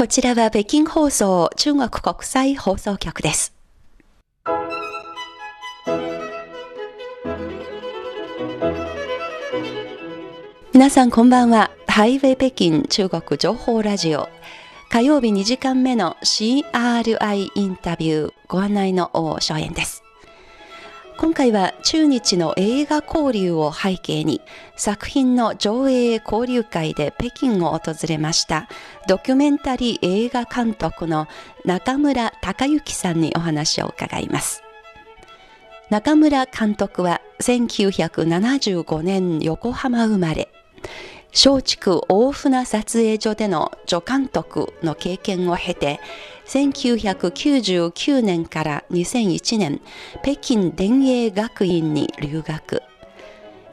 こちらは北京放送中国国際放送局です。皆さんこんばんは。ハイウェイ北京中国情報ラジオ火曜日2時間目の CRI インタビュー、ご案内の王小燕です。今回は中日の映画交流を背景に作品の上映交流会で北京を訪れましたドキュメンタリー映画監督の中村隆之さんにお話を伺います。中村監督は1975年横浜生まれ、松竹大船撮影所での助監督の経験を経て、1999年から2001年、北京電影学院に留学。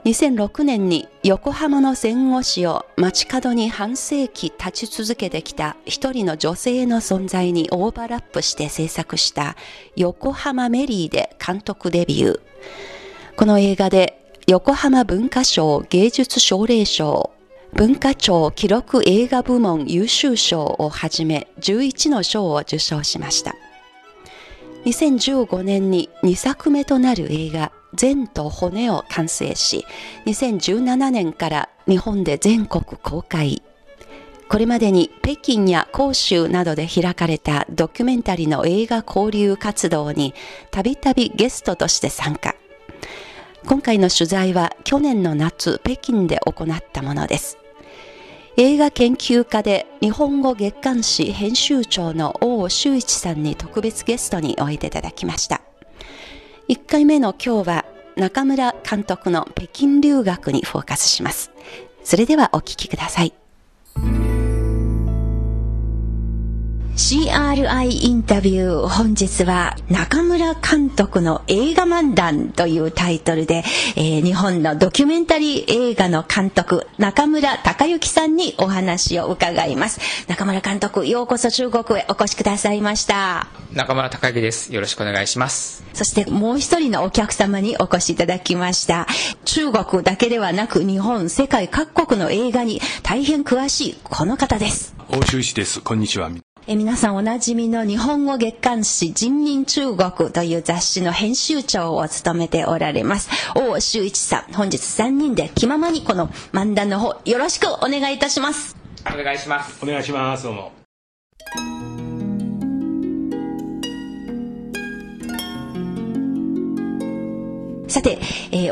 2006年に横浜の戦後史を街角に半世紀立ち続けてきた一人の女性の存在にオーバーラップして制作した横浜メリーで監督デビュー。この映画で横浜文化賞芸術奨励賞、文化庁記録映画部門優秀賞をはじめ11の賞を受賞しました。2015年に2作目となる映画「善と骨」を完成し、2017年から日本で全国公開。これまでに北京や広州などで開かれたドキュメンタリーの映画交流活動にたびたびゲストとして参加。今回の取材は去年の夏、北京で行ったものです。映画研究家で日本語月刊誌編集長の王修一さんに特別ゲストにおいでいただきました。1回目の今日は中村監督の北京留学にフォーカスします。それではお聞きください。CRI インタビュー、本日は中村監督の映画漫談というタイトルで、日本のドキュメンタリー映画の監督中村隆之さんにお話を伺います。中村監督、ようこそ中国へお越しくださいました。中村隆之です。よろしくお願いします。そしてもう一人のお客様にお越しいただきました。中国だけではなく日本、世界各国の映画に大変詳しいこの方です。王修一です。こんにちは。皆さんおなじみの日本語月刊誌人民中国という雑誌の編集長を務めておられます王修一さん、本日3人で気ままにこの漫談の方よろしくお願いいたします。お願いします。お願いします。どうも。さて、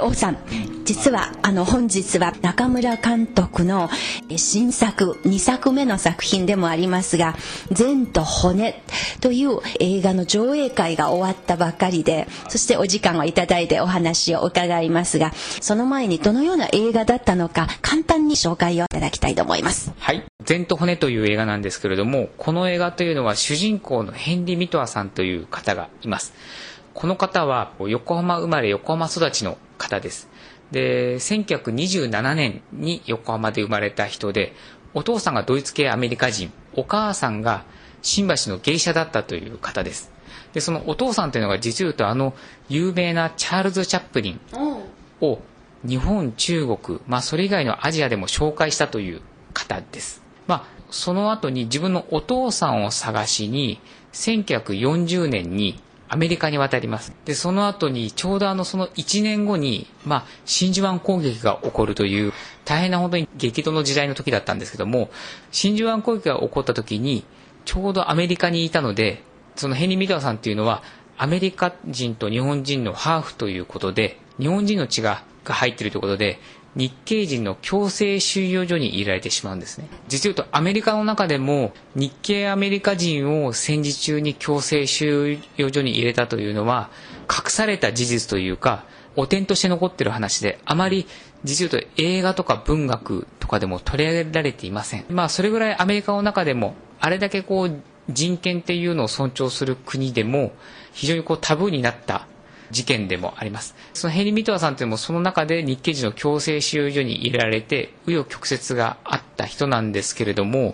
王さん、実は本日は中村監督の新作2作目の作品でもありますが「善と骨」という映画の上映会が終わったばかりで、そしてお時間をいただいてお話を伺いますが、その前にどのような映画だったのか簡単に紹介をいただきたいと思います。はい、善と骨という映画なんですけれども、この映画というのは主人公のヘンリー・ミトアさんという方がいます。この方は横浜生まれ横浜育ちの方です。で、1927年に横浜で生まれた人で、お父さんがドイツ系アメリカ人、お母さんが新橋の芸者だったという方です。で、そのお父さんというのが実を言うと有名なチャールズ・チャップリンを日本、中国、それ以外のアジアでも紹介したという方です。その後に自分のお父さんを探しに1940年にアメリカに渡ります。で、その後にちょうどその1年後に、真珠湾攻撃が起こるという大変な本当に激動の時代の時だったんですけども、真珠湾攻撃が起こった時にちょうどアメリカにいたので、そのヘンリー・ミドアさんっていうのはアメリカ人と日本人のハーフということで、日本人の血が入っているということで、日系人の強制収容所に入れられてしまうんですね。実を言うとアメリカの中でも日系アメリカ人を戦時中に強制収容所に入れたというのは隠された事実というか、汚点として残っている話で、あまり実を言うと映画とか文学とかでも取り上げられていません。それぐらいアメリカの中でもあれだけ人権っていうのを尊重する国でも非常にタブーになった事件でもあります。そのヘンリー・ミトアさんというのもその中で日系人の強制収容所に入れられて紆余曲折があった人なんですけれども、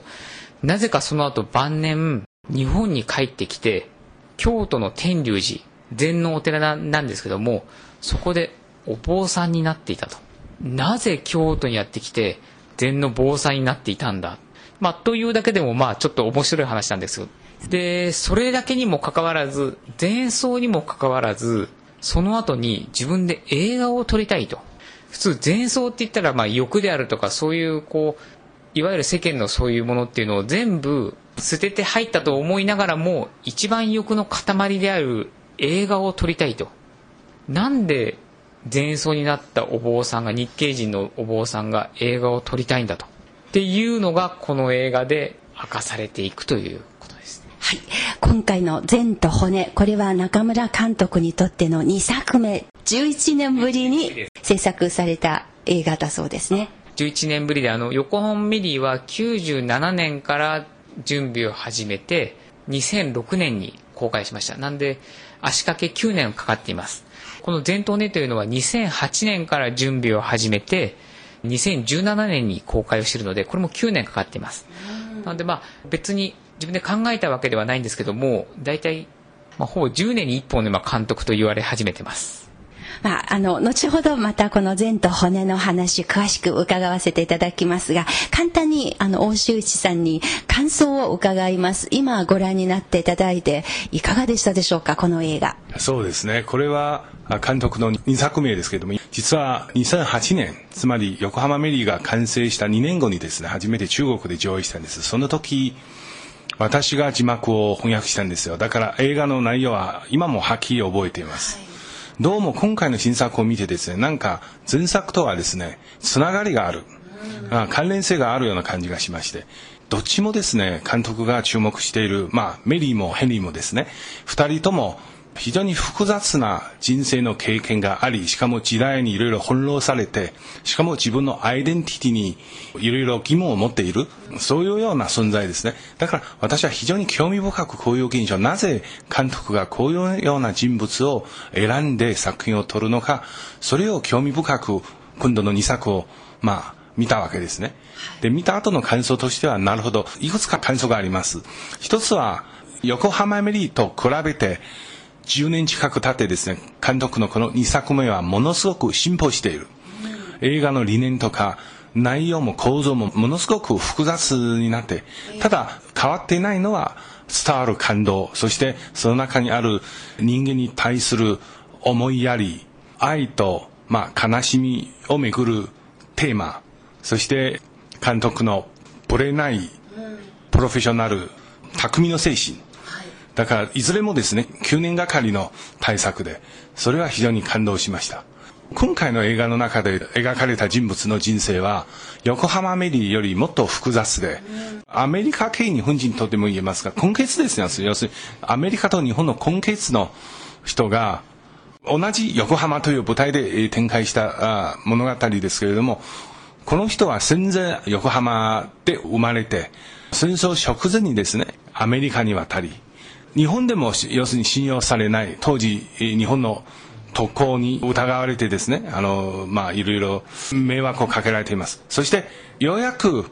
なぜかその後晩年日本に帰ってきて、京都の天龍寺、禅のお寺なんですけども、そこでお坊さんになっていたと。なぜ京都にやってきて禅の坊さんになっていたんだ、まあ、というだけでもまあちょっと面白い話なんですよ。で、それだけにもかかわらず、前奏にもかかわらず、その後に自分で映画を撮りたいと。普通前奏って言ったらまあ欲であるとか、そういうこういわゆる世間のそういうものっていうのを全部捨てて入ったと思いながらも、一番欲の塊である映画を撮りたいと。なんで前奏になったお坊さんが、日系人のお坊さんが映画を撮りたいんだとっていうのが、この映画で明かされていくということですね。はい、今回の善と骨、これは中村監督にとっての2作目、11年ぶりに制作された映画だそうですね。11年ぶりで、横本ミリーは97年から準備を始めて2006年に公開しました。なんで足掛け9年かかっています。この善と骨というのは2008年から準備を始めて2017年に公開をしているので、これも9年かかっています。なのでまあ別に自分で考えたわけではないんですけども、大体まあほぼ10年に1本の監督と言われ始めてます。まあ、後ほどまたこの善と骨の話詳しく伺わせていただきますが、簡単に大周一さんに感想を伺います。今ご覧になっていただいていかがでしたでしょうか、この映画。そうですね、これは監督の2作目ですけれども、実は2008年、つまり横浜メリーが完成した2年後にですね、初めて中国で上映したんです。その時私が字幕を翻訳したんですよ。だから映画の内容は今もはっきり覚えています。はい、どうも今回の新作を見てですね、なんか前作とはですね、つながりがある、関連性があるような感じがしまして、どっちもですね、監督が注目している、まあメリーもヘンリーもですね、2人とも非常に複雑な人生の経験があり、しかも時代にいろいろ翻弄されて、しかも自分のアイデンティティにいろいろ疑問を持っている、そういうような存在ですね。だから私は非常に興味深く、こういう現象、なぜ監督がこういうような人物を選んで作品を撮るのか、それを興味深く今度の2作をまあ見たわけですね。で、見た後の感想としては、なるほど、いくつか感想があります。一つは横浜メリーと比べて10年近く経ってですね、監督のこの2作目はものすごく進歩している。映画の理念とか内容も構造もものすごく複雑になって、ただ変わっていないのは伝わる感動、そしてその中にある人間に対する思いやり、愛と、まあ、悲しみをめぐるテーマ、そして監督のぶれないプロフェッショナル、匠の精神。だからいずれもですね、9年がかりの大作で、それは非常に感動しました。今回の映画の中で描かれた人物の人生は横浜メリーよりもっと複雑で、アメリカ系日本人とでも言えますが、根血ですね。要するにアメリカと日本の根血の人が同じ横浜という舞台で展開した物語ですけれども、この人は戦前横浜で生まれて、戦争直前にですねアメリカに渡り、日本でも要するに信用されない、当時日本の特攻に疑われてですね、まあいろいろ迷惑をかけられています。そしてようやく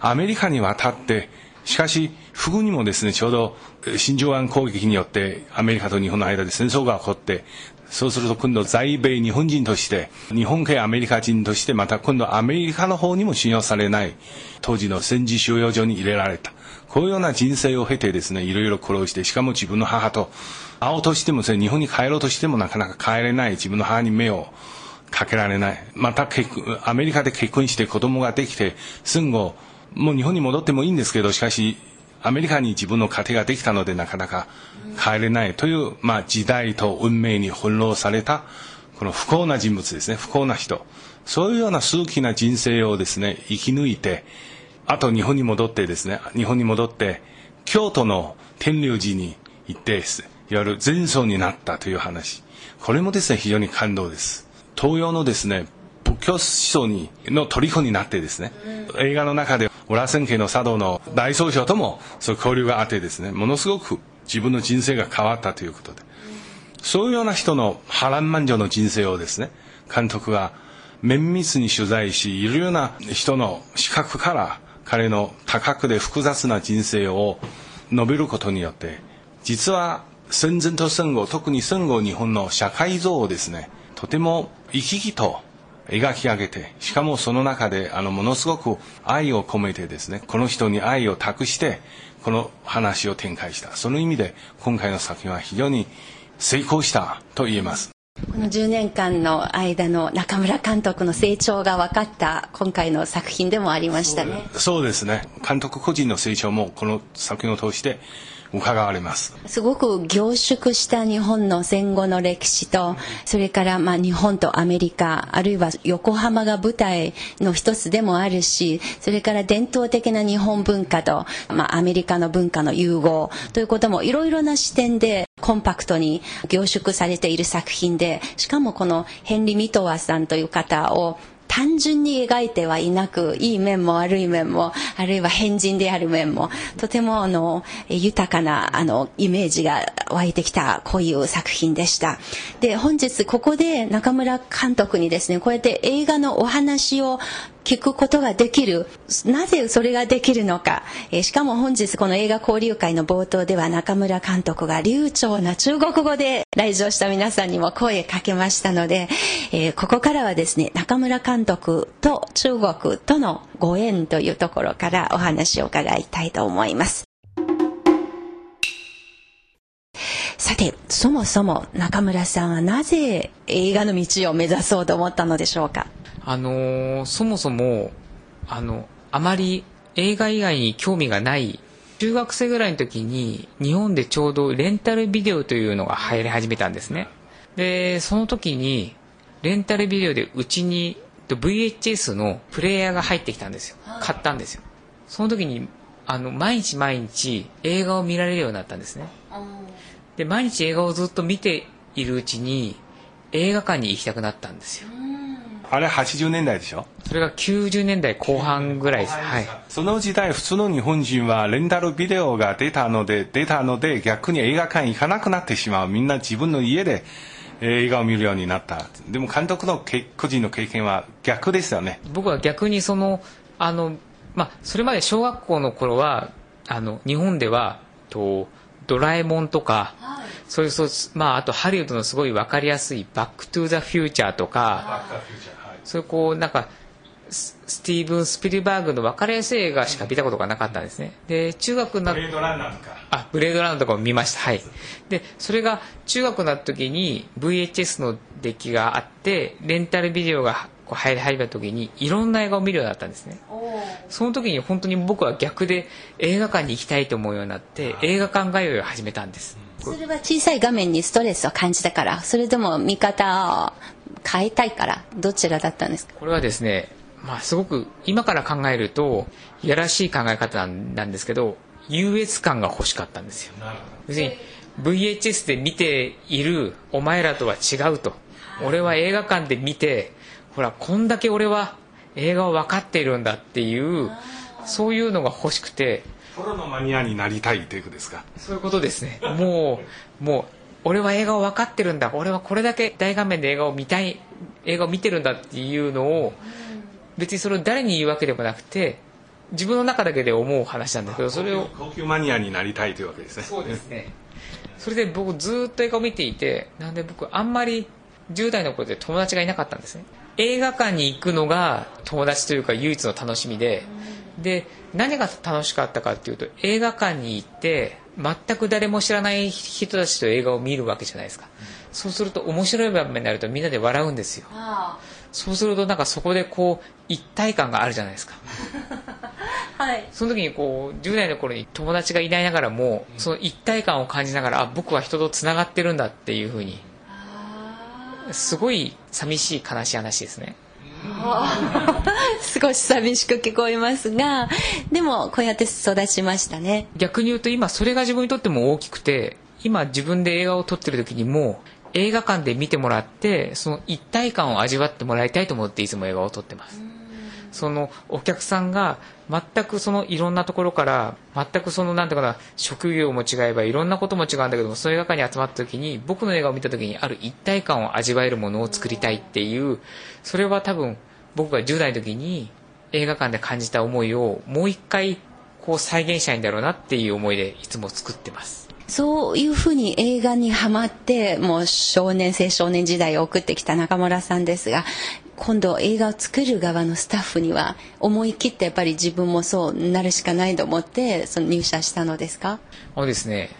アメリカに渡って、しかし不遇にもですね、ちょうど真珠湾攻撃によってアメリカと日本の間で戦争が起こって、そうすると今度在米日本人として、日本系アメリカ人として、また今度アメリカの方にも信用されない、当時の戦時収容所に入れられた、こういうような人生を経てですね、いろいろ苦労して、しかも自分の母と会おうとしても、日本に帰ろうとしてもなかなか帰れない、自分の母に目をかけられない、またアメリカで結婚して子供ができて、すぐもう日本に戻ってもいいんですけど、しかしアメリカに自分の家庭ができたのでなかなか帰れないという、まあ、時代と運命に翻弄されたこの不幸な人物ですね、不幸な人、そういうような数奇な人生をですね生き抜いて、あと日本に戻ってですね、日本に戻って京都の天龍寺に行って、いわゆる禅僧になったという話、これもですね非常に感動です。東洋のですね仏教思想の虜になってですね、映画の中で裏千家の茶道の大僧正ともそういう交流があってですね、ものすごく自分の人生が変わったということで、そういうような人の波乱万丈の人生をですね、監督が綿密に取材し、いろいろな人の視覚から彼の多角で複雑な人生を述べることによって、実は戦前と戦後、特に戦後日本の社会像をですね、とても生き生きと描き上げて、しかもその中でものすごく愛を込めてですね、この人に愛を託してこの話を展開した。その意味で今回の作品は非常に成功したと言えます。この10年間の間の中村監督の成長が分かった今回の作品でもありましたね。そうですね、監督個人の成長もこの作品を通して伺われます。すごく凝縮した日本の戦後の歴史と、それから日本とアメリカ、あるいは横浜が舞台の一つでもあるし、それから伝統的な日本文化と、アメリカの文化の融合ということもいろいろな視点でコンパクトに凝縮されている作品で、しかもこのヘンリー・ミトワさんという方を単純に描いてはいなく、いい面も悪い面も、あるいは変人である面も、とても豊かなイメージが湧いてきた、こういう作品でした。で、本日ここで中村監督にですね、こうやって映画のお話を聞くことができる、なぜそれができるのか、しかも本日この映画交流会の冒頭では中村監督が流暢な中国語で来場した皆さんにも声かけましたので、ここからはですね、中村監督と中国とのご縁というところからお話を伺いたいと思います。さて、そもそも中村さんはなぜ映画の道を目指そうと思ったのでしょうか？そもそもあまり映画以外に興味がない、中学生ぐらいの時に日本でちょうどレンタルビデオというのが流行り始めたんですね。で、その時にレンタルビデオでうちに VHS のプレイヤーが入ってきたんですよ。買ったんですよ。その時に毎日映画を見られるようになったんですね。で、毎日映画をずっと見ているうちに映画館に行きたくなったんですよ。あれ80年代でしょ。それが90年代後半ぐらいです。はい。その時代、普通の日本人はレンタルビデオが出たので逆に映画館行かなくなってしまう。みんな自分の家で映画を見るようになった。でも監督の個人の経験は逆ですよね。僕は逆にそれまで小学校の頃は日本ではドラえもんとか、そういうあとハリウッドのすごい分かりやすいバック・トゥ・ザ・フューチャーとか、そういうスティーブン・スピルバーグの分かりやすい映画しか見たことがなかったんですね。で、中学になってブレードランナーとかも見ました。はい。で、それが中学になった時に VHS のデッキがあって、レンタルビデオが入り始めた時にいろんな映画を見るようになったんですね。その時に本当に僕は逆で映画館に行きたいと思うようになって、映画館通いを始めたんです。それは小さい画面にストレスを感じたから、それとも見方を変えたいから、どちらだったんですか？これはですね、すごく今から考えるといやらしい考え方なんですけど、優越感が欲しかったんですよ。別に VHS で見ているお前らとは違うと、俺は映画館で見て、ほらこんだけ俺は映画を分かっているんだっていう、そういうのが欲しくて。プロのマニアになりたいということですか？そういうことですね。もう俺は映画を分かってるんだ、俺はこれだけ大画面で映画を見てるんだっていうのを、別にそれを誰に言うわけでもなくて、自分の中だけで思う話なんだけど、それを高級マニアになりたいというわけですね。そうですね。それで僕ずっと映画を見ていて、なんで僕あんまり10代の頃で友達がいなかったんですね。映画館に行くのが友達というか唯一の楽しみで、何が楽しかったかっていうと、映画館に行って全く誰も知らない人たちと映画を見るわけじゃないですか。そうすると面白い場面になるとみんなで笑うんですよ。そうするとそこで一体感があるじゃないですか。はい、その時に10代の頃に友達がいないながらも、その一体感を感じながら、僕は人とつながってるんだっていうふうに。すごい寂しい悲しい話ですね。少し寂しく聞こえますが、でもこうやって育ちましたね。逆に言うと今それが自分にとっても大きくて、今自分で映画を撮ってる時にも映画館で見てもらって、その一体感を味わってもらいたいと思っていつも映画を撮ってます。そのお客さんが全くいろんなところから、全くなんていうかな、職業も違えばいろんなことも違うんだけども、そういう映画館に集まった時に、僕の映画を見た時にある一体感を味わえるものを作りたいっていう、それは多分僕が10代の時に映画館で感じた思いをもう一回再現したいんだろうなっていう思いでいつも作ってます。そういうふうに映画にはまって、もう少年時代を送ってきた中村さんですが、今度映画を作る側のスタッフには思い切ってやっぱり自分もそうなるしかないと思ってその入社したのですか？そうですね、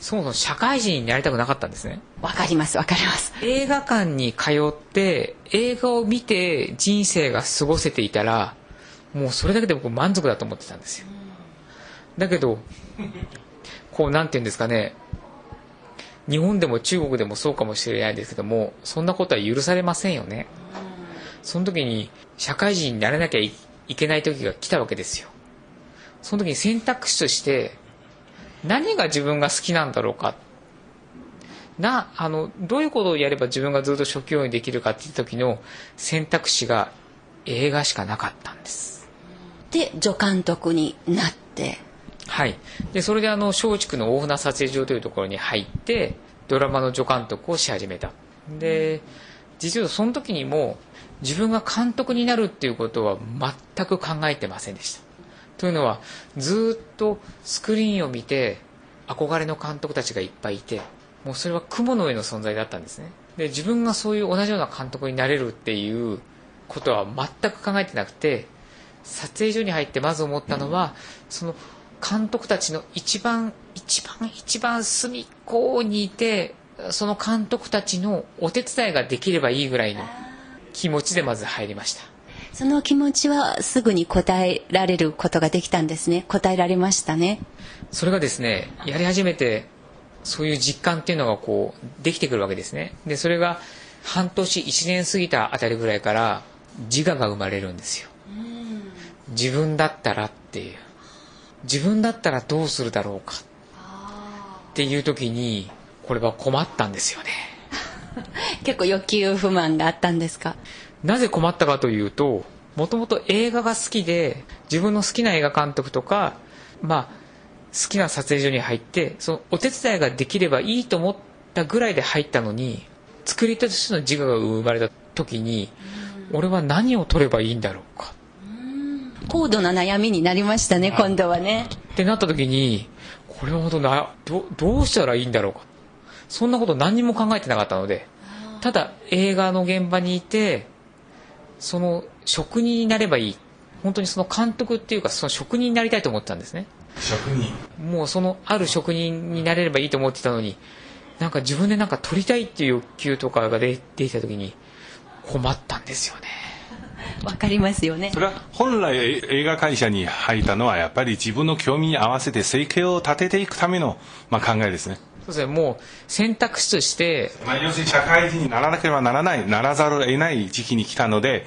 そもそも社会人になりたくなかったんですね。わかります、わかります。映画館に通って映画を見て人生が過ごせていたらもうそれだけで僕満足だと思ってたんですよ。だけどこうなんていうんですかね、日本でも中国でもそうかもしれないですけども、そんなことは許されませんよね。その時に社会人にならなきゃいけない時が来たわけですよ。その時に選択肢として何が自分が好きなんだろうか、どういうことをやれば自分がずっと職業にできるかっていう時の選択肢が映画しかなかったんです。で助監督になって。はい。でそれで松竹の大船撮影所というところに入ってドラマの助監督をし始めた。で実はその時にも自分が監督になるっていうことは全く考えてませんでした。というのはずっとスクリーンを見て憧れの監督たちがいっぱいいて、もうそれは雲の上の存在だったんですね。で自分がそういう同じような監督になれるっていうことは全く考えてなくて、撮影所に入ってまず思ったのは、その監督たちの一番隅っこにいて、その監督たちのお手伝いができればいいぐらいの気持ちでまず入りました。その気持ちはすぐに応えられることができたんですね。応えられましたね。それがですね、やり始めてそういう実感っていうのがこうできてくるわけですね。でそれが半年1年過ぎたあたりぐらいから自我が生まれるんですよ。自分だったらっていう、自分だったらどうするだろうかっていう時にこれは困ったんですよね。結構欲求不満があったんですか？なぜ困ったかというと、もともと映画が好きで自分の好きな映画監督とか、好きな撮影所に入ってそのお手伝いができればいいと思ったぐらいで入ったのに、作り手としての自我が生まれた時に俺は何を撮ればいいんだろうか、高度な悩みになりましたね、今度はね。ってなった時にこれは本当どうしたらいいんだろうか、そんなこと何も考えてなかったので、ただ映画の現場にいてその職人になればいい、本当にその監督っていうかその職人になりたいと思ってたんですね。職人、もうそのある職人になれればいいと思ってたのに、なんか自分でなんか撮りたいっていう欲求とかが出てきた時に困ったんですよね。わかりますよね。それは本来映画会社に入ったのはやっぱり自分の興味に合わせて生計を立てていくための、考えですね。そうですね、もう選択肢として、要するに社会人にならなければならない、ならざるを得ない時期に来たので、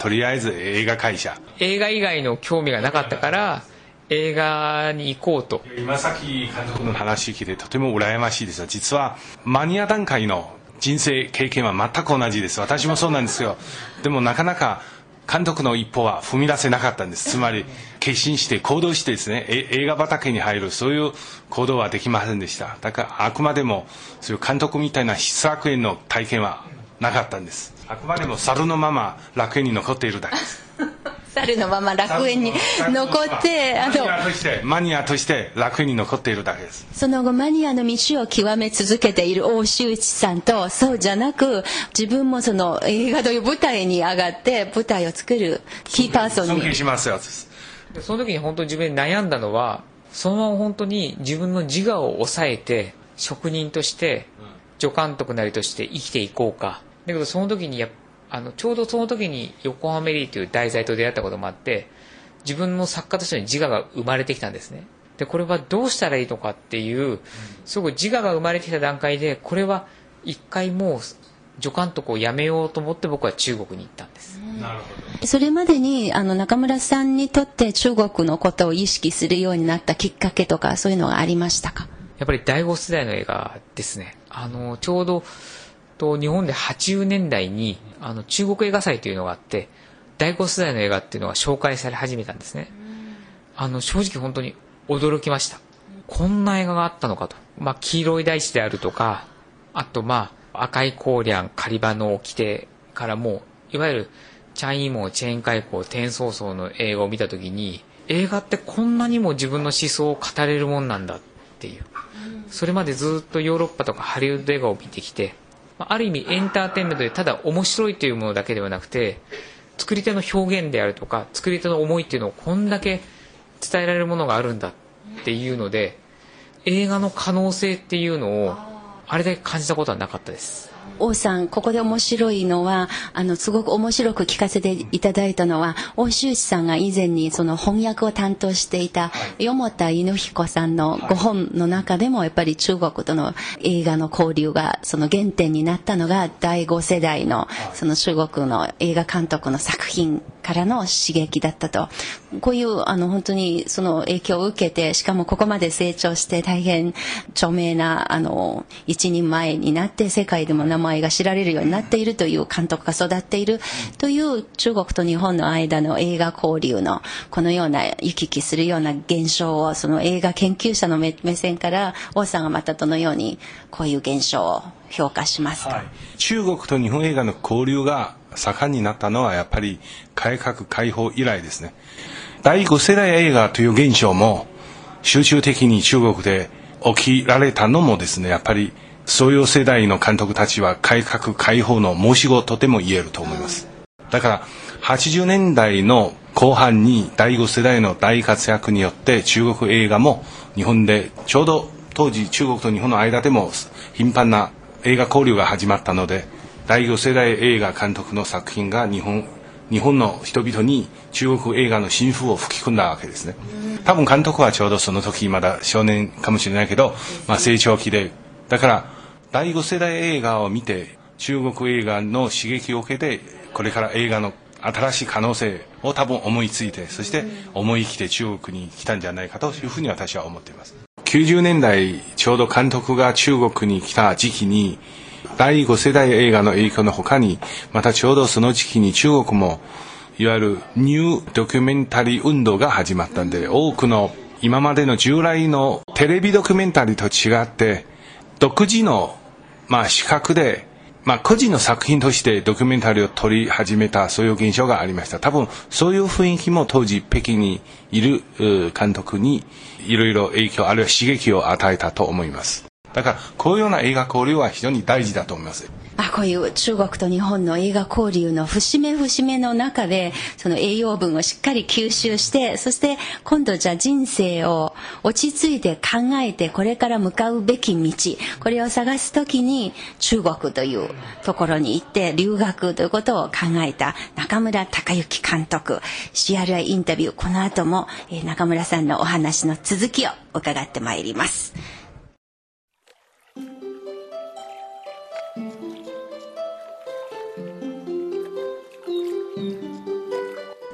とりあえず映画会社。映画以外の興味がなかったから映画に行こうと。今さっき監督の話聞いてとても羨ましいです。実はマニア段階の人生経験は全く同じです。私もそうなんですよ。でもなかなか監督の一歩は踏み出せなかったんです。つまり決心して行動してですね、映画畑に入る、そういう行動はできませんでした。だからあくまでもそういう監督みたいな必作園の体験はなかったんです。あくまでも猿のまま楽園に残っているだけです。猿のまま楽園に残ってマニアとして楽園に残っているだけです。その後マニアの道を極め続けている大周一さんと、そうじゃなく自分もその映画という舞台に上がって舞台を作るキーパーソンに尊敬しますよ。その時に本当に自分で悩んだのは、そのまま本当に自分の自我を抑えて職人として助監督なりとして生きていこうか。だけどその時にちょうどその時に横浜メリーという題材と出会ったこともあって、自分の作家としての自我が生まれてきたんですね。でこれはどうしたらいいのかっていう、すごい自我が生まれてきた段階で、これは一回もう助監督を辞めようと思って僕は中国に行ったんです。なるほど。それまでに中村さんにとって中国のことを意識するようになったきっかけとか、そういうのがありましたか？やっぱり第5世代の映画ですね。ちょうど日本で80年代に中国映画祭というのがあって、第5世代の映画っていうのが紹介され始めたんですね。正直本当に驚きました。こんな映画があったのかと。黄色い大地であるとか、あと赤い光梁狩場の掟からもういわゆるチャン・イーモウ、チェン・カイコウ、テン・ソウソウの映画を見た時に、映画ってこんなにも自分の思想を語れるもんなんだっていう。それまでずっとヨーロッパとかハリウッド映画を見てきて、ある意味エンターテインメントでただ面白いというものだけではなくて、作り手の表現であるとか作り手の思いっていうのをこんだけ伝えられるものがあるんだっていうので、映画の可能性っていうのをあれだけ感じたことはなかったです。王さん、ここで面白いのはすごく面白く聞かせていただいたのは、王修一さんが以前にその翻訳を担当していた四方犬彦さんのご本の中でも、やっぱり中国との映画の交流がその原点になったのが第5世代のその中国の映画監督の作品からの刺激だったと。こういう本当にその影響を受けて、しかもここまで成長して大変著名な一人前になって、世界でも名前が知られるようになっているという、監督が育っているという中国と日本の間の映画交流のこのような行き来するような現象を、その映画研究者の目線から王さんがまたどのようにこういう現象を評価しますか？はい、中国と日本映画の交流が盛んになったのは、やっぱり改革開放以来ですね。第5世代映画という現象も集中的に中国で起きられたのもですね、やっぱりそういう世代の監督たちは改革開放の申し子とでも言えると思います。だから80年代の後半に第5世代の大活躍によって、中国映画も日本でちょうど当時中国と日本の間でも頻繁な映画交流が始まったので、第5世代映画監督の作品が日本の人々に中国映画の新風を吹き込んだわけですね。多分監督はちょうどその時まだ少年かもしれないけど、成長期で、だから第5世代映画を見て中国映画の刺激を受けて、これから映画の新しい可能性を多分思いついて、そして思い切って中国に来たんじゃないかというふうに私は思っています。90年代ちょうど監督が中国に来た時期に、第5世代映画の影響の他に、またちょうどその時期に中国もいわゆるニュードキュメンタリー運動が始まったんで、多くの今までの従来のテレビドキュメンタリーと違って、独自の視角で個人の作品としてドキュメンタリーを撮り始めた、そういう現象がありました。多分そういう雰囲気も当時北京にいる監督にいろいろ影響、あるいは刺激を与えたと思います。だからこういうような映画交流は非常に大事だと思います。こういう中国と日本の映画交流の節目節目の中で、その栄養分をしっかり吸収して、そして今度じゃあ人生を落ち着いて考えて、これから向かうべき道、これを探すときに中国というところに行って留学ということを考えた中村貴之監督、 CRI インタビュー、この後も中村さんのお話の続きを伺ってまいります。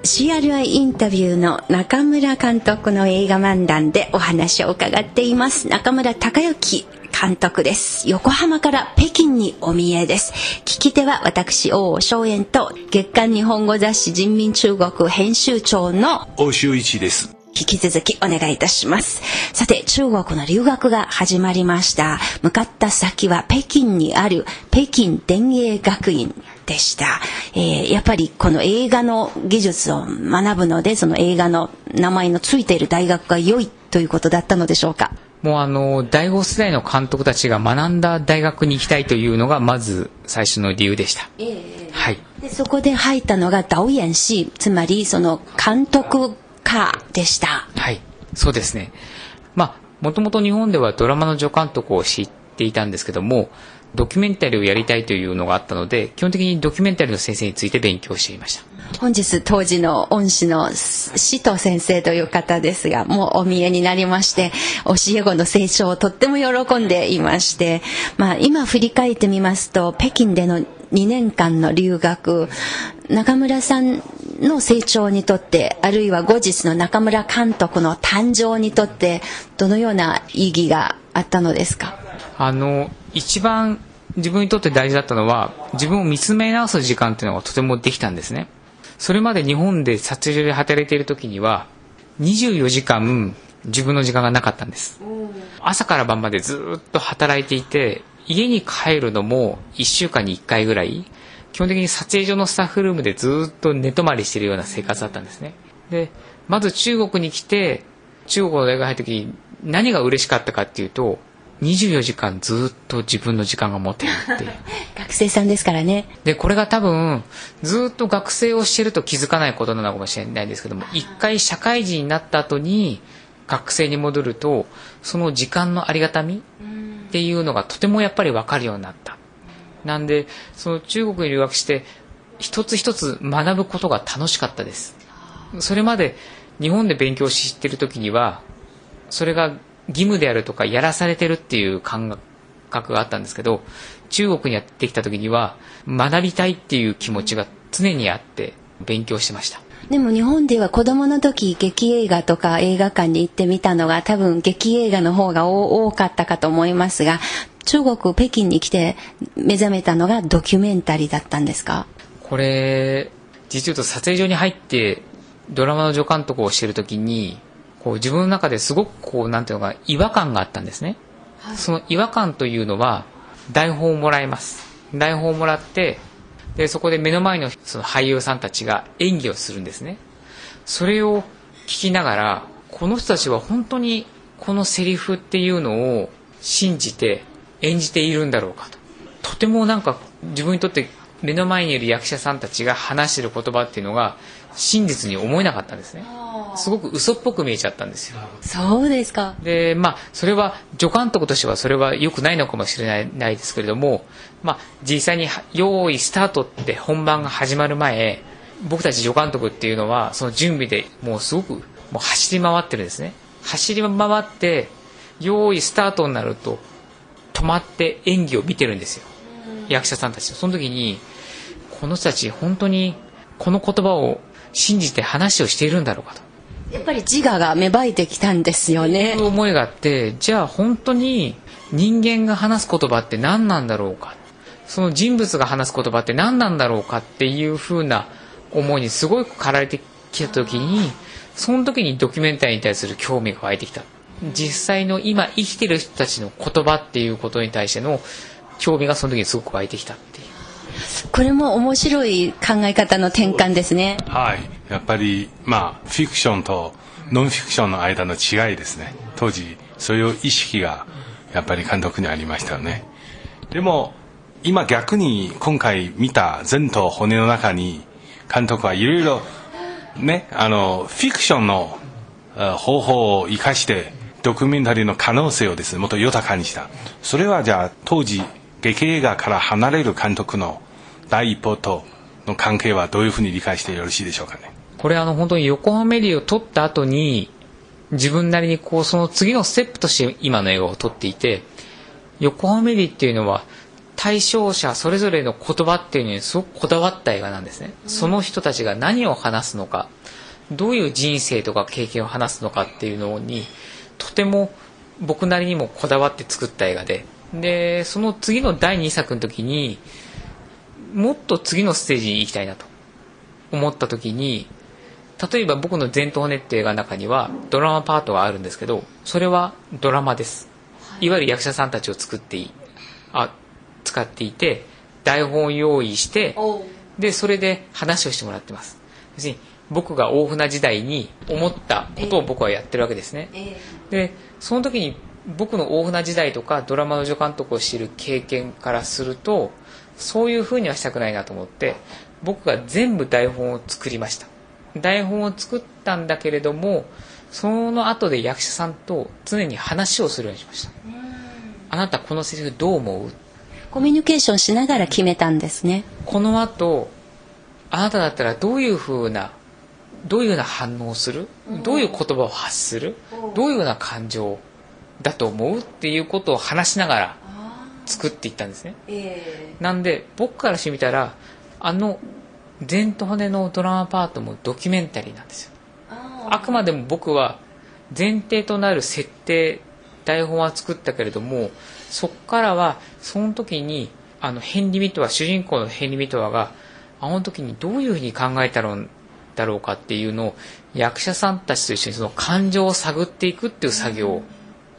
CRI インタビューの中村監督の映画漫談でお話を伺っています。中村貴之監督です。横浜から北京にお見えです。聞き手は私大尾荘園と、月刊日本語雑誌人民中国編集長の王修一です。引き続きお願いいたします。さて、中国の留学が始まりました。向かった先は北京にある北京電影学院でした。やっぱりこの映画の技術を学ぶので、その映画の名前のついている大学が良いということだったのでしょうか？もう第5世代の監督たちが学んだ大学に行きたいというのがまず最初の理由でした。はい。で、そこで入ったのが導演系、つまりその監督科でした。はい、そうですね。もともと日本ではドラマの助監督を知っていたんですけども、ドキュメンタリーをやりたいというのがあったので、基本的にドキュメンタリーの先生について勉強していました。本日、当時の恩師の師藤先生という方ですが、もうお見えになりまして、教え子の成長をとっても喜んでいまして、今振り返ってみますと、北京での2年間の留学、中村さんの成長にとって、あるいは後日の中村監督の誕生にとって、どのような意義があったのですか？一番自分にとって大事だったのは、自分を見つめ直す時間っていうのがとてもできたんですね。それまで日本で撮影所で働いている時には24時間自分の時間がなかったんです。朝から晩までずっと働いていて、家に帰るのも1週間に1回ぐらい、基本的に撮影所のスタッフルームでずっと寝泊まりしているような生活だったんですね。で、まず中国に来て、中国の大学に入った時に何が嬉しかったかっていうと、24時間ずっと自分の時間が持てるっていう学生さんですからね。でこれが多分ずっと学生をしてると気づかないことなのかもしれないんですけども、一回社会人になった後に学生に戻るとその時間のありがたみっていうのがとてもやっぱり分かるようになった。なんでその中国に留学して一つ一つ学ぶことが楽しかったです。それまで日本で勉強してる時にはそれが義務であるとかやらされてるっていう感覚があったんですけど、中国にやってきた時には学びたいっていう気持ちが常にあって勉強してました。でも日本では子供の時劇映画とか映画館に行ってみたのが多分劇映画の方が多かったかと思いますが、中国北京に来て目覚めたのがドキュメンタリーだったんですか？これ実は撮影所に入ってドラマの助監督をしている時にこう自分の中ですごくこうなんていうのか違和感があったんですね、はい、その違和感というのは台本をもらいます。台本をもらってでそこで目の前のその俳優さんたちが演技をするんですね。それを聞きながらこの人たちは本当にこのセリフっていうのを信じて演じているんだろうかと、とてもなんか自分にとって目の前にいる役者さんたちが話している言葉っていうのが真実に思えなかったんですね。すごく嘘っぽく見えちゃったんですよ。そうですか。でまあそれは助監督としてはそれは良くないのかもしれないですけれども、まあ実際に用意スタートって本番が始まる前、僕たち助監督っていうのはその準備でもうすごくもう走り回ってるんですね。走り回って用意スタートになると止まって演技を見てるんですよ、役者さんたち。その時にこの人たち本当にこの言葉を信じて話をしているんだろうかと、やっぱり自我が芽生えてきたんですよね。そういう思いがあって、じゃあ本当に人間が話す言葉って何なんだろうか、その人物が話す言葉って何なんだろうかっていう風な思いにすごく駆られてきた時に、その時にドキュメンタリーに対する興味が湧いてきた。実際の今生きてる人たちの言葉っていうことに対しての興味がその時にすごく湧いてきたっていう。これも面白い考え方の転換ですね。はい、やっぱりまあフィクションとノンフィクションの間の違いですね。当時そういう意識がやっぱり監督にありましたよね。でも今逆に今回見た善と骨の中に監督はいろいろね、フィクションの方法を生かしてドキュメンタリーの可能性をですねもっと豊かにした。それはじゃあ当時劇映画から離れる監督の第一歩との関係はどういうふうに理解してよろしいでしょうかね。これ本当に横浜エリーを撮った後に自分なりにこうその次のステップとして今の映画を撮っていて、横浜エリーっていうのは対象者それぞれの言葉っていうのにすごくこだわった映画なんですね、うん、その人たちが何を話すのか、どういう人生とか経験を話すのかっていうのにとても僕なりにもこだわって作った映画で、でその次の第2作の時にもっと次のステージに行きたいなと思った時に、例えば僕の前頭骨っていう映画の中にはドラマパートがあるんですけど、それはドラマです。いわゆる役者さんたちを使っていて台本を用意して、でそれで話をしてもらってます。別に僕が大船時代に思ったことを僕はやってるわけですね。でその時に僕の大船時代とかドラマの助監督を知る経験からするとそういうふうにはしたくないなと思って、僕が全部台本を作りました。台本を作ったんだけれどもその後で役者さんと常に話をするようにしました。あなたこのセリフどう思う？コミュニケーションしながら決めたんですね。この後あなただったらどういうふうな反応をする？どういう言葉を発する？どういうような感情だと思う？っていうことを話しながら作っていったんですね。なんで僕からしてみたら前と骨のドラマパートもドキュメンタリーなんですよ。あくまでも僕は前提となる設定台本は作ったけれども、そっからはその時にヘンリー・ミトワ、主人公のヘンリー・ミトワがあの時にどういうふうに考えたのだろうかっていうのを役者さんたちと一緒にその感情を探っていくっていう作業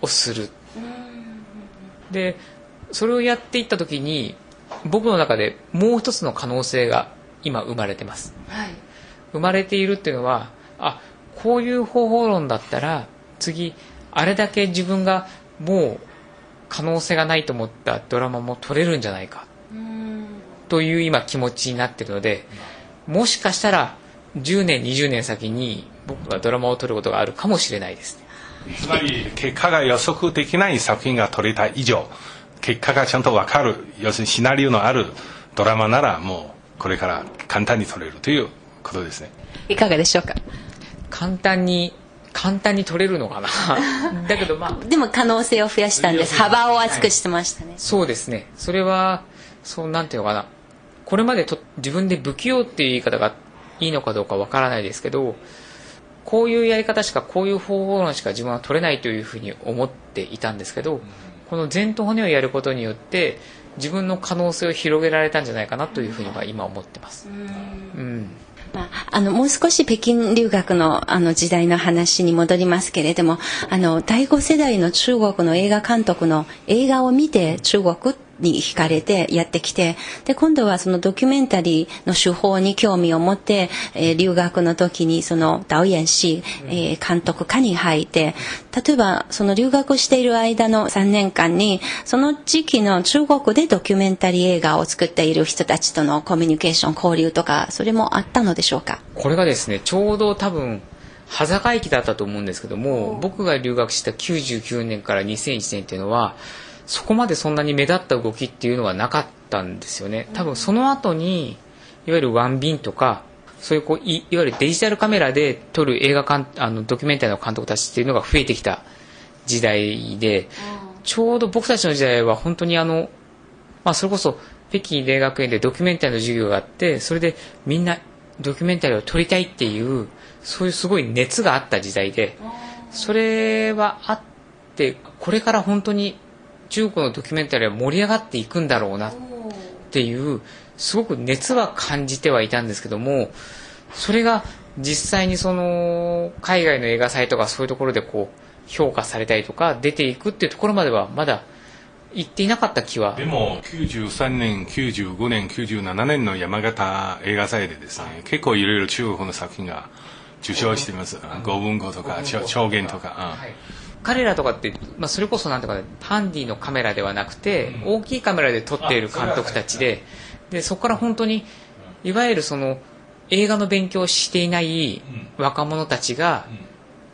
をする。でそれをやっていった時に僕の中でもう一つの可能性が今生まれてます、はい、生まれているっていうのはこういう方法論だったら次あれだけ自分がもう可能性がないと思ったドラマも撮れるんじゃないかという今気持ちになってるので、もしかしたら10年20年先に僕がドラマを撮ることがあるかもしれないですね。つまり結果が予測できない作品が撮れた以上、結果がちゃんと分かる、要するにシナリオのあるドラマならもうこれから簡単に撮れるということですね。いかがでしょうか。簡単に撮れるのかなだけど、まあ、でも可能性を増やしたんです。幅を厚くしてましたね、はい、そうですね。それはそうなんていうのかな、これまでと自分で不器用っていう言い方がいいのかどうかわからないですけど、こういうやり方しかこういう方法論しか自分は取れないというふうに思っていたんですけど、この前途骨をやることによって自分の可能性を広げられたんじゃないかなというふうには今思ってます。うん。まあ、もう少し北京留学の、時代の話に戻りますけれども、第5世代の中国の映画監督の映画を見て中国に惹かれてやってきて、で今度はそのドキュメンタリーの手法に興味を持って、留学の時にその導演師、監督科に入って、例えばその留学している間の3年間にその地域の中国でドキュメンタリー映画を作っている人たちとのコミュニケーション交流とか、それもあったのでしょうか。これがですね、ちょうど多分端境期だったと思うんですけども、僕が留学した99年から2001年っていうのはそこまでそんなに目立った動きっていうのはなかったんですよね。多分その後にいわゆるワンビンとかそういうこう いわゆるデジタルカメラで撮る映画ドキュメンタリーの監督たちっていうのが増えてきた時代で、ちょうど僕たちの時代は本当にまあ、それこそ北京大学院でドキュメンタリーの授業があって、それでみんなドキュメンタリーを撮りたいっていうそういうすごい熱があった時代で、それはあって、これから本当に中国のドキュメンタリーは盛り上がっていくんだろうなっていうすごく熱は感じてはいたんですけども、それが実際にその海外の映画祭とかそういうところでこう評価されたりとか出ていくっていうところまではまだ行っていなかった気は。でも93年95年97年の山形映画祭でですね、結構いろいろ中国の作品が受賞しています。五文庫とか長言とか、はい、彼らとかって、まあ、それこそなんとかハンディのカメラではなくて、大きいカメラで撮っている監督たちで、でそこから本当にいわゆるその映画の勉強をしていない若者たちが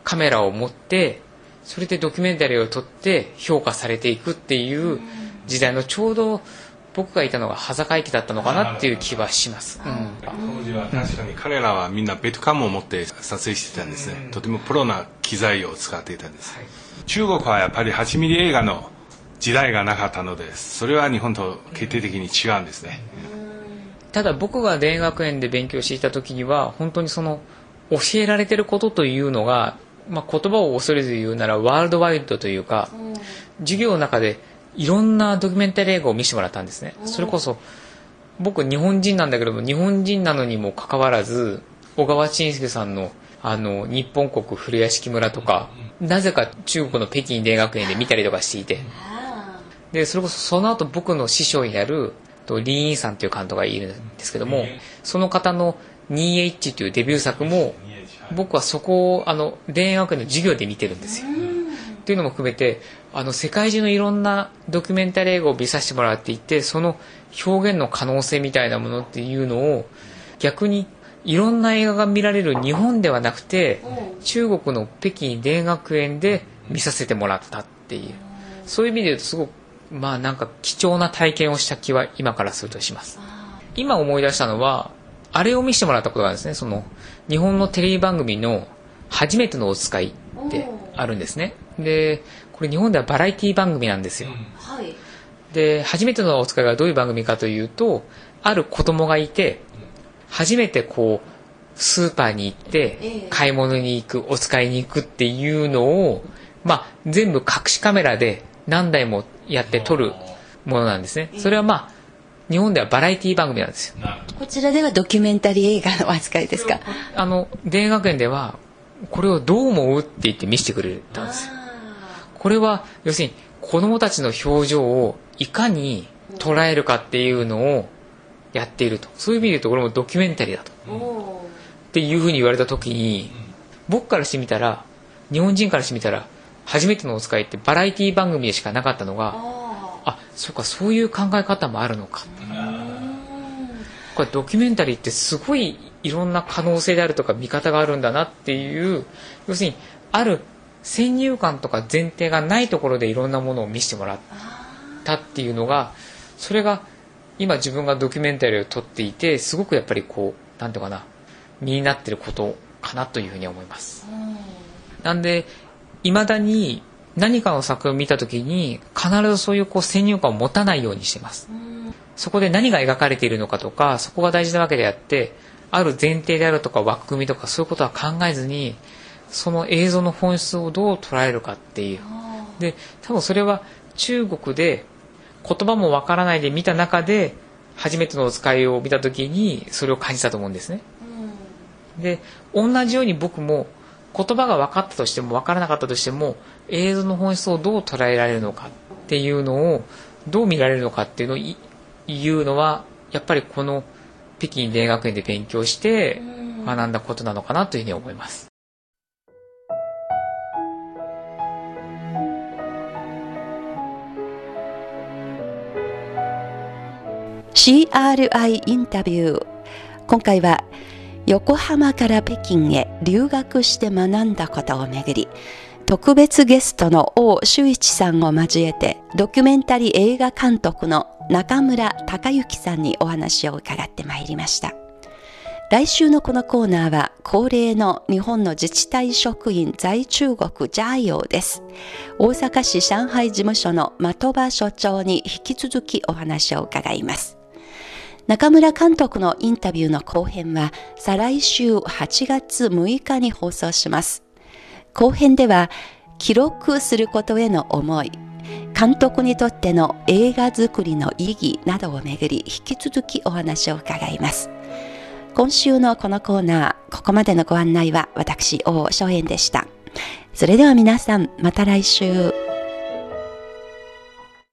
カメラを持って、それでドキュメンタリーを撮って評価されていくっていう時代のちょうど僕がいたのが端境期だったのかなっていう気はします。当時は確かに彼らはみんなベッドカムを持って撮影してたんですね。とてもプロな機材を使っていたんです。はい、中国はやっぱり8ミリ映画の時代がなかったので、それは日本と決定的に違うんですね。ただ僕が大学院で勉強していた時には本当にその教えられてることというのが、まあ、言葉を恐れず言うならワールドワイドというか、授業の中でいろんなドキュメンタリー映画を見せてもらったんですね。それこそ僕日本人なんだけども、日本人なのにもかかわらず小川晋介さんの日本国古屋敷村とか、なぜか中国の北京大学院で見たりとかしていて、でそれこそその後僕の師匠になるリー・インさんという監督がいるんですけども、その方の 2H というデビュー作も僕はそこを大学院の授業で見てるんですよ。というのも含めて世界中のいろんなドキュメンタリー映画を見させてもらっていて、その表現の可能性みたいなものっていうのを逆にいろんな映画が見られる日本ではなくて中国の北京大学院で見させてもらったっていう、そういう意味で言うとすごくまあなんか貴重な体験をした気は今からするとします。今思い出したのはあれを見せてもらったことがあるんですね。その日本のテレビ番組の初めてのお使いってあるんですね。でこれ日本ではバラエティ番組なんですよ、はい、で初めてのお使いがどういう番組かというと、ある子供がいて初めてこうスーパーに行って買い物に行く、お使いに行くっていうのを、まあ、全部隠しカメラで何台もやって撮るものなんですね。それはまあ日本ではバラエティ番組なんですよ。こちらではドキュメンタリー映画の扱いですか。大学院ではこれをどう思うって言って見せてくれたんですよ。これは要するに子どもたちの表情をいかに捉えるかっていうのをやっていると、そういう意味で言うとこれもドキュメンタリーだとっていうふうに言われた時に、僕からしてみたら、日本人からしてみたら初めてのお使いってバラエティ番組でしかなかったのがあ、そうか、そういう考え方もあるのか。これドキュメンタリーってすごいいろんな可能性であるとか見方があるんだなっていう、要するにある先入観とか前提がないところでいろんなものを見せてもらったっていうのが、それが今自分がドキュメンタリーを撮っていてすごくやっぱりこうなんていうかな、身になってることかなというふうに思います。なんで未だに何かの作品を見た時に必ずそういうこう先入観を持たないようにしてます。そこで何が描かれているのかとか、そこが大事なわけであって、ある前提であるとか枠組みとかそういうことは考えずに、その映像の本質をどう捉えるかっていう。で、多分それは中国で言葉もわからないで見た中で初めてのお使いを見た時にそれを感じたと思うんですね。で、同じように僕も言葉が分かったとしても分からなかったとしても、映像の本質をどう捉えられるのかっていうのを、どう見られるのかっていうのを言うのは、やっぱりこの北京大学院で勉強して学んだことなのかなというふうに思います。CRI インタビュー。今回は横浜から北京へ留学して学んだことをめぐり、特別ゲストの王修一さんを交えてドキュメンタリー映画監督の中村隆之さんにお話を伺ってまいりました。来週のこのコーナーは恒例の日本の自治体職員在中国ジャイオーです。大阪市上海事務所の的場所長に引き続きお話を伺います。中村監督のインタビューの後編は再来週8月6日に放送します。後編では記録することへの思い、監督にとっての映画作りの意義などをめぐり引き続きお話を伺います。今週のこのコーナー、ここまでのご案内は私、王松園でした。それでは皆さん、また来週。